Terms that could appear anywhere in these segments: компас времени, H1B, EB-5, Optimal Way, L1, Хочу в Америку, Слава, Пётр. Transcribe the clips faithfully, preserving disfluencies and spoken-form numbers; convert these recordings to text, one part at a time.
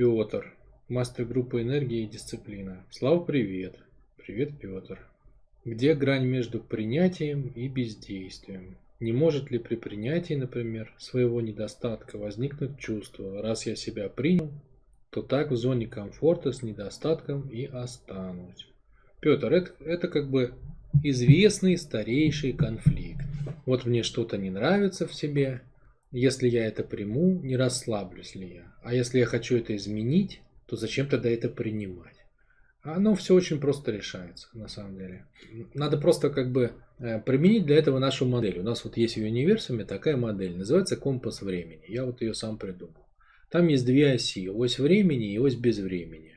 Пётр, мастер группы энергии и дисциплина. Слава, привет. Привет, Пётр. Где грань между принятием и бездействием? Не может ли при принятии, например, своего недостатка возникнуть чувство, раз я себя принял, то так в зоне комфорта с недостатком и останусь? Пётр, это, это как бы известный старейший конфликт. Вот мне что-то не нравится в себе, если я это приму, не расслаблюсь ли я? А если я хочу это изменить, то зачем тогда это принимать? Оно все очень просто решается, на самом деле. Надо просто как бы применить для этого нашу модель. У нас вот есть в универсуме такая модель, называется компас времени. Я вот ее сам придумал. Там есть две оси, ось времени и ось безвремени.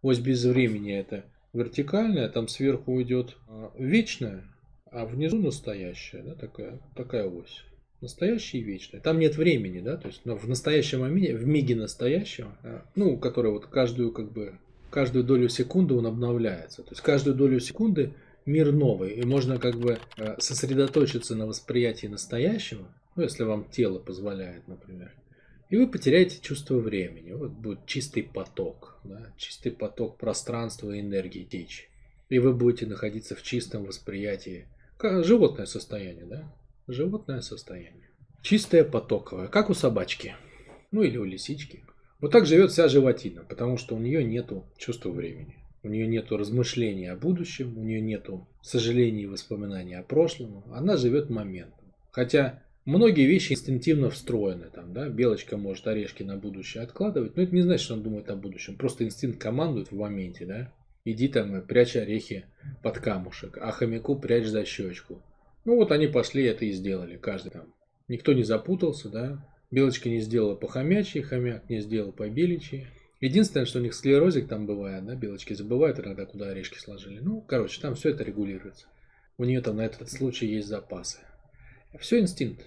Ось безвремени — это вертикальная, там сверху идет вечная, а внизу настоящая, да, такая, такая ось. Настоящее и вечное. Там нет времени, да, то есть но в настоящем моменте, в миге настоящего, ну, который вот каждую как бы... Каждую долю секунды он обновляется. То есть каждую долю секунды мир новый. И можно как бы сосредоточиться на восприятии настоящего, ну, если вам тело позволяет, например. И вы потеряете чувство времени. Вот будет чистый поток. Да? Чистый поток пространства и энергии течь. И вы будете находиться в чистом восприятии. Животное состояние, да? Животное состояние. Чистое потоковое, как у собачки. Ну или у лисички. Вот так живет вся животина, потому что у нее нету чувства времени, у нее нету размышлений о будущем, у нее нету сожалений и воспоминаний о прошлом. Она живет моментом. Хотя многие вещи инстинктивно встроены. Там, да? Белочка может орешки на будущее откладывать, но это не значит, что она думает о будущем. Просто инстинкт командует в моменте. Да? Иди там и прячь орехи под камушек, а хомяку прячь за щечку. Ну вот они пошли это и сделали. Каждый там. Никто не запутался, да? Белочка не сделала по-хомячьи, хомяк не сделал по-беличьи. Единственное, что у них склерозик там бывает, да, белочки забывают иногда, куда орешки сложили. Ну, короче, там все это регулируется. У нее там на этот случай есть запасы. Все инстинкт.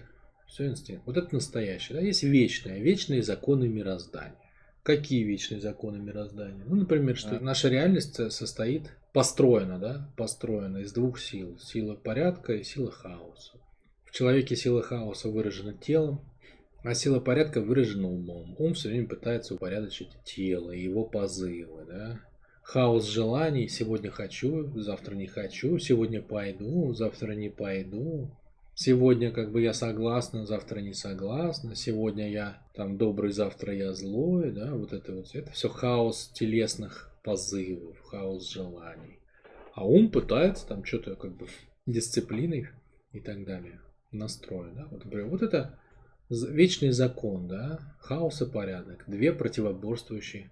Все инстинкт. Вот это настоящее. Да? Есть вечное. Вечные законы мироздания. Какие вечные законы мироздания? Ну, например, что наша реальность состоит, построена, да, построена из двух сил. Сила порядка и сила хаоса. В человеке сила хаоса выражена телом. А сила порядка выражена умом. Ум все время пытается упорядочить тело, его позывы. Да? Хаос желаний. Сегодня хочу, завтра не хочу. Сегодня пойду, завтра не пойду. Сегодня как бы я согласна, завтра не согласна. Сегодня я там добрый, завтра я злой. Да? Вот это вот. Это все хаос телесных позывов, хаос желаний. А ум пытается там что-то как бы дисциплиной и так далее настроить. Да? Вот, например, вот это... Вечный закон, да, хаос и порядок, две противоборствующие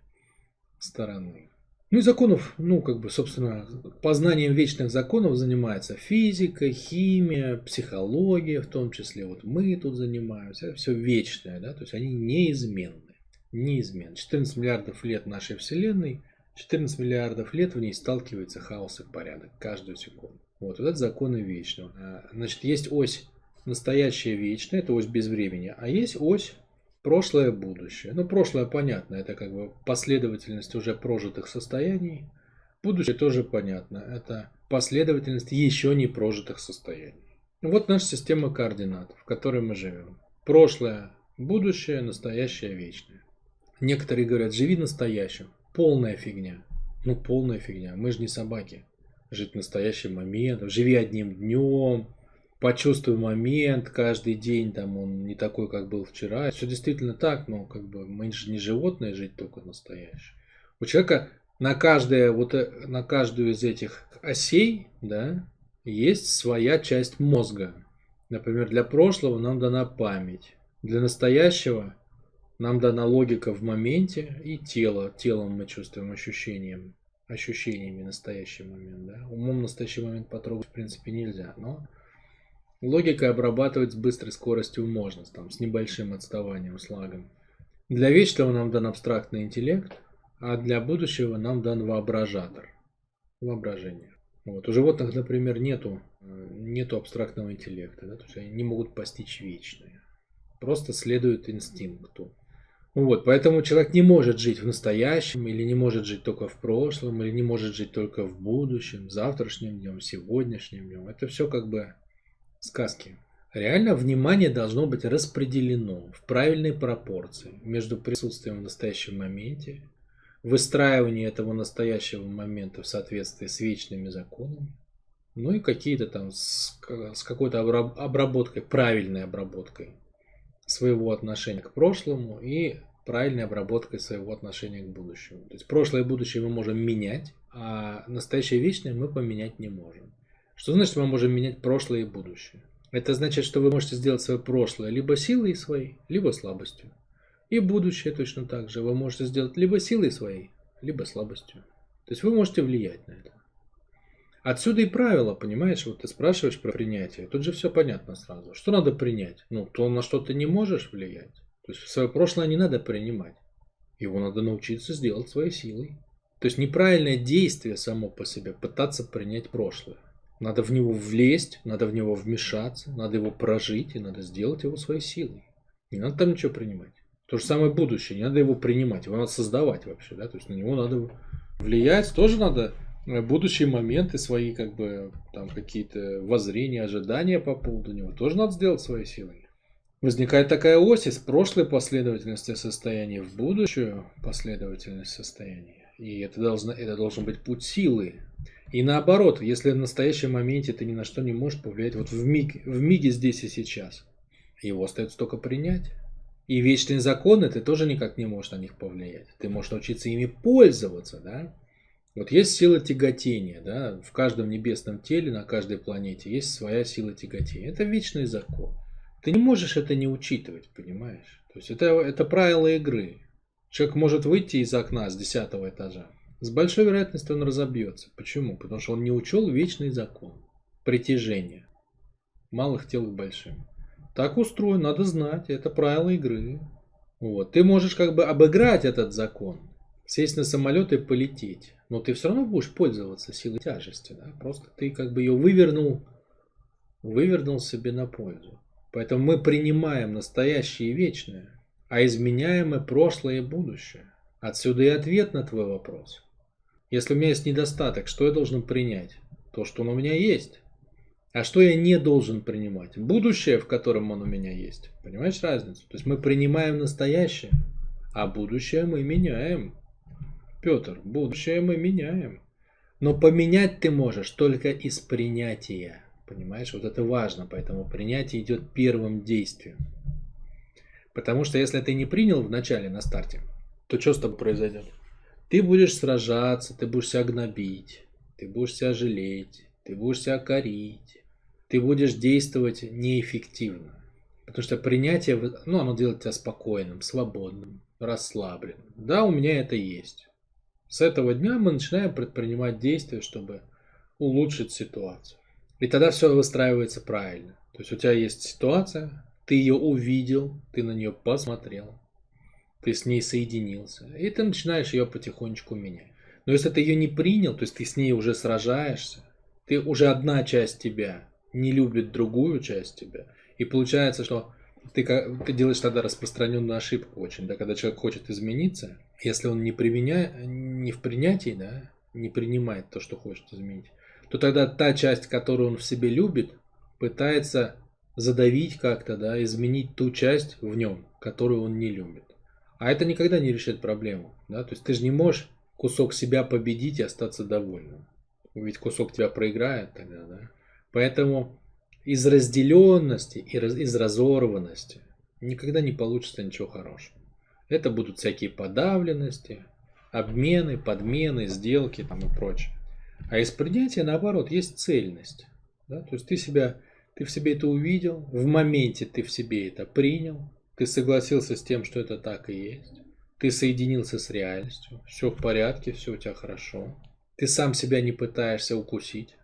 стороны. Ну и законов, ну как бы, собственно, познанием вечных законов занимается физика, химия, психология, в том числе вот мы тут занимаемся, все вечное, да, то есть они неизменны, неизменны. четырнадцать миллиардов лет нашей Вселенной, четырнадцать миллиардов лет в ней сталкивается хаос и порядок каждую секунду. Вот, вот это законы вечного. Значит, есть ось. Настоящее вечное, это ось безвремени, а есть ось прошлое будущее. Ну, прошлое понятно, это как бы последовательность уже прожитых состояний. Будущее тоже понятно, это последовательность еще не прожитых состояний. Вот наша система координат, в которой мы живем. Прошлое, будущее, настоящее, вечное. Некоторые говорят, живи настоящим. Полная фигня. Ну, полная фигня. Мы же не собаки. Жить в настоящий момент, живи одним днем. Почувствуй момент, каждый день там он не такой, как был вчера. Все действительно так, но как бы мы же не животные, жить только настоящее. У человека на, каждое, вот, на каждую из этих осей, да, есть своя часть мозга. Например, для прошлого нам дана память. Для настоящего нам дана логика в моменте и тело. Телом мы чувствуем ощущением, ощущениями настоящий момент. Да. Умом настоящий момент потрогать в принципе нельзя, но... Логика обрабатывать с быстрой скоростью можно, там, с небольшим отставанием, с лагом. Для вечного нам дан абстрактный интеллект, а для будущего нам дан воображатор, воображение. Вот. У животных, например, нету, нету абстрактного интеллекта, да? То есть они не могут постичь вечное, просто следуют инстинкту. Вот. Поэтому человек не может жить в настоящем, или не может жить только в прошлом, или не может жить только в будущем, завтрашнем днем, сегодняшнем днем. Это все как бы... Сказки. Реально внимание должно быть распределено в правильной пропорции между присутствием в настоящем моменте, выстраиванием этого настоящего момента в соответствии с вечными законами, ну и какие-то там с, с какой-то обработкой, правильной обработкой своего отношения к прошлому и правильной обработкой своего отношения к будущему. То есть прошлое и будущее мы можем менять, а настоящее и вечное мы поменять не можем. Что значит, мы можем менять прошлое и будущее? Это значит, что вы можете сделать свое прошлое либо силой своей, либо слабостью. И будущее точно так же вы можете сделать либо силой своей, либо слабостью. То есть вы можете влиять на это. Отсюда и правило, понимаешь, вот ты спрашиваешь про принятие, тут же все понятно сразу. Что надо принять? Ну, то на что ты не можешь влиять. То есть свое прошлое не надо принимать. Его надо научиться сделать своей силой. То есть неправильное действие само по себе, пытаться принять прошлое. Надо в него влезть, надо в него вмешаться, надо его прожить и надо сделать его своей силой. Не надо там ничего принимать. То же самое будущее, не надо его принимать, его надо создавать вообще, да, то есть на него надо влиять, тоже надо будущие моменты свои, как бы, там какие-то воззрения, ожидания по поводу него, тоже надо сделать своей силой. Возникает такая ось из прошлой последовательности состояния в будущую последовательность состояния. И это, должно, это должен быть путь силы. И наоборот, если в настоящем моменте ты ни на что не можешь повлиять, вот в миг, в миге здесь и сейчас, его остается только принять. И вечные законы, ты тоже никак не можешь на них повлиять. Ты можешь научиться ими пользоваться, да? Вот есть сила тяготения, да? В каждом небесном теле, на каждой планете есть своя сила тяготения. Это вечный закон. Ты не можешь это не учитывать, понимаешь? То есть это, это правило игры. Человек может выйти из окна с десятого этажа. С большой вероятностью он разобьется. Почему? Потому что он не учел вечный закон притяжения малых тел к большим. Так устроено, надо знать, это правила игры. Вот. Ты можешь как бы обыграть этот закон, сесть на самолет и полететь, но ты все равно будешь пользоваться силой тяжести. Да? Просто ты как бы ее вывернул, вывернул себе на пользу. Поэтому мы принимаем настоящее и вечное, а изменяем и прошлое и будущее. Отсюда и ответ на твой вопрос. Если у меня есть недостаток, что я должен принять? То, что он у меня есть. А что я не должен принимать? Будущее, в котором он у меня есть. Понимаешь разницу? То есть мы принимаем настоящее, а будущее мы меняем. Пётр, будущее мы меняем. Но поменять ты можешь только из принятия. Понимаешь? Вот это важно. Поэтому принятие идет первым действием. Потому что если ты не принял в начале, на старте, то что с тобой произойдет? Ты будешь сражаться, ты будешь себя гнобить, ты будешь себя жалеть, ты будешь себя корить. Ты будешь действовать неэффективно. Потому что принятие, ну, оно делает тебя спокойным, свободным, расслабленным. Да, у меня это есть. С этого дня мы начинаем предпринимать действия, чтобы улучшить ситуацию. И тогда все выстраивается правильно. То есть у тебя есть ситуация, ты ее увидел, ты на нее посмотрел, ты с ней соединился. И ты начинаешь ее потихонечку менять. Но если ты ее не принял, то есть ты с ней уже сражаешься, ты уже одна часть тебя не любит другую часть тебя. И получается, что ты, ты делаешь тогда распространенную ошибку очень. Да, когда человек хочет измениться, если он не, применя, не в принятии, да, не принимает то, что хочет изменить, то тогда та часть, которую он в себе любит, пытается задавить как-то, да, изменить ту часть в нем, которую он не любит. А это никогда не решит проблему. Да? То есть ты же не можешь кусок себя победить и остаться довольным. Ведь кусок тебя проиграет тогда, да? Поэтому из разделенности и из разорванности никогда не получится ничего хорошего. Это будут всякие подавленности, обмены, подмены, сделки там и прочее. А из принятия, наоборот, есть цельность. Да? То есть ты, себя, ты в себе это увидел, в моменте ты в себе это принял, ты согласился с тем, что это так и есть, ты соединился с реальностью, все в порядке, все у тебя хорошо, ты сам себя не пытаешься укусить.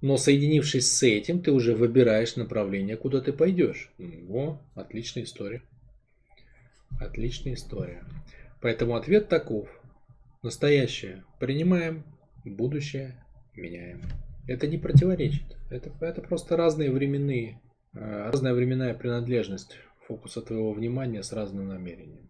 Но соединившись с этим, ты уже выбираешь направление, куда ты пойдешь. О, отличная история. Отличная история. Поэтому ответ таков. Настоящее принимаем, будущее меняем. Это не противоречит. Это, это просто разные временные, разная временная принадлежность фокуса твоего внимания с разным намерением.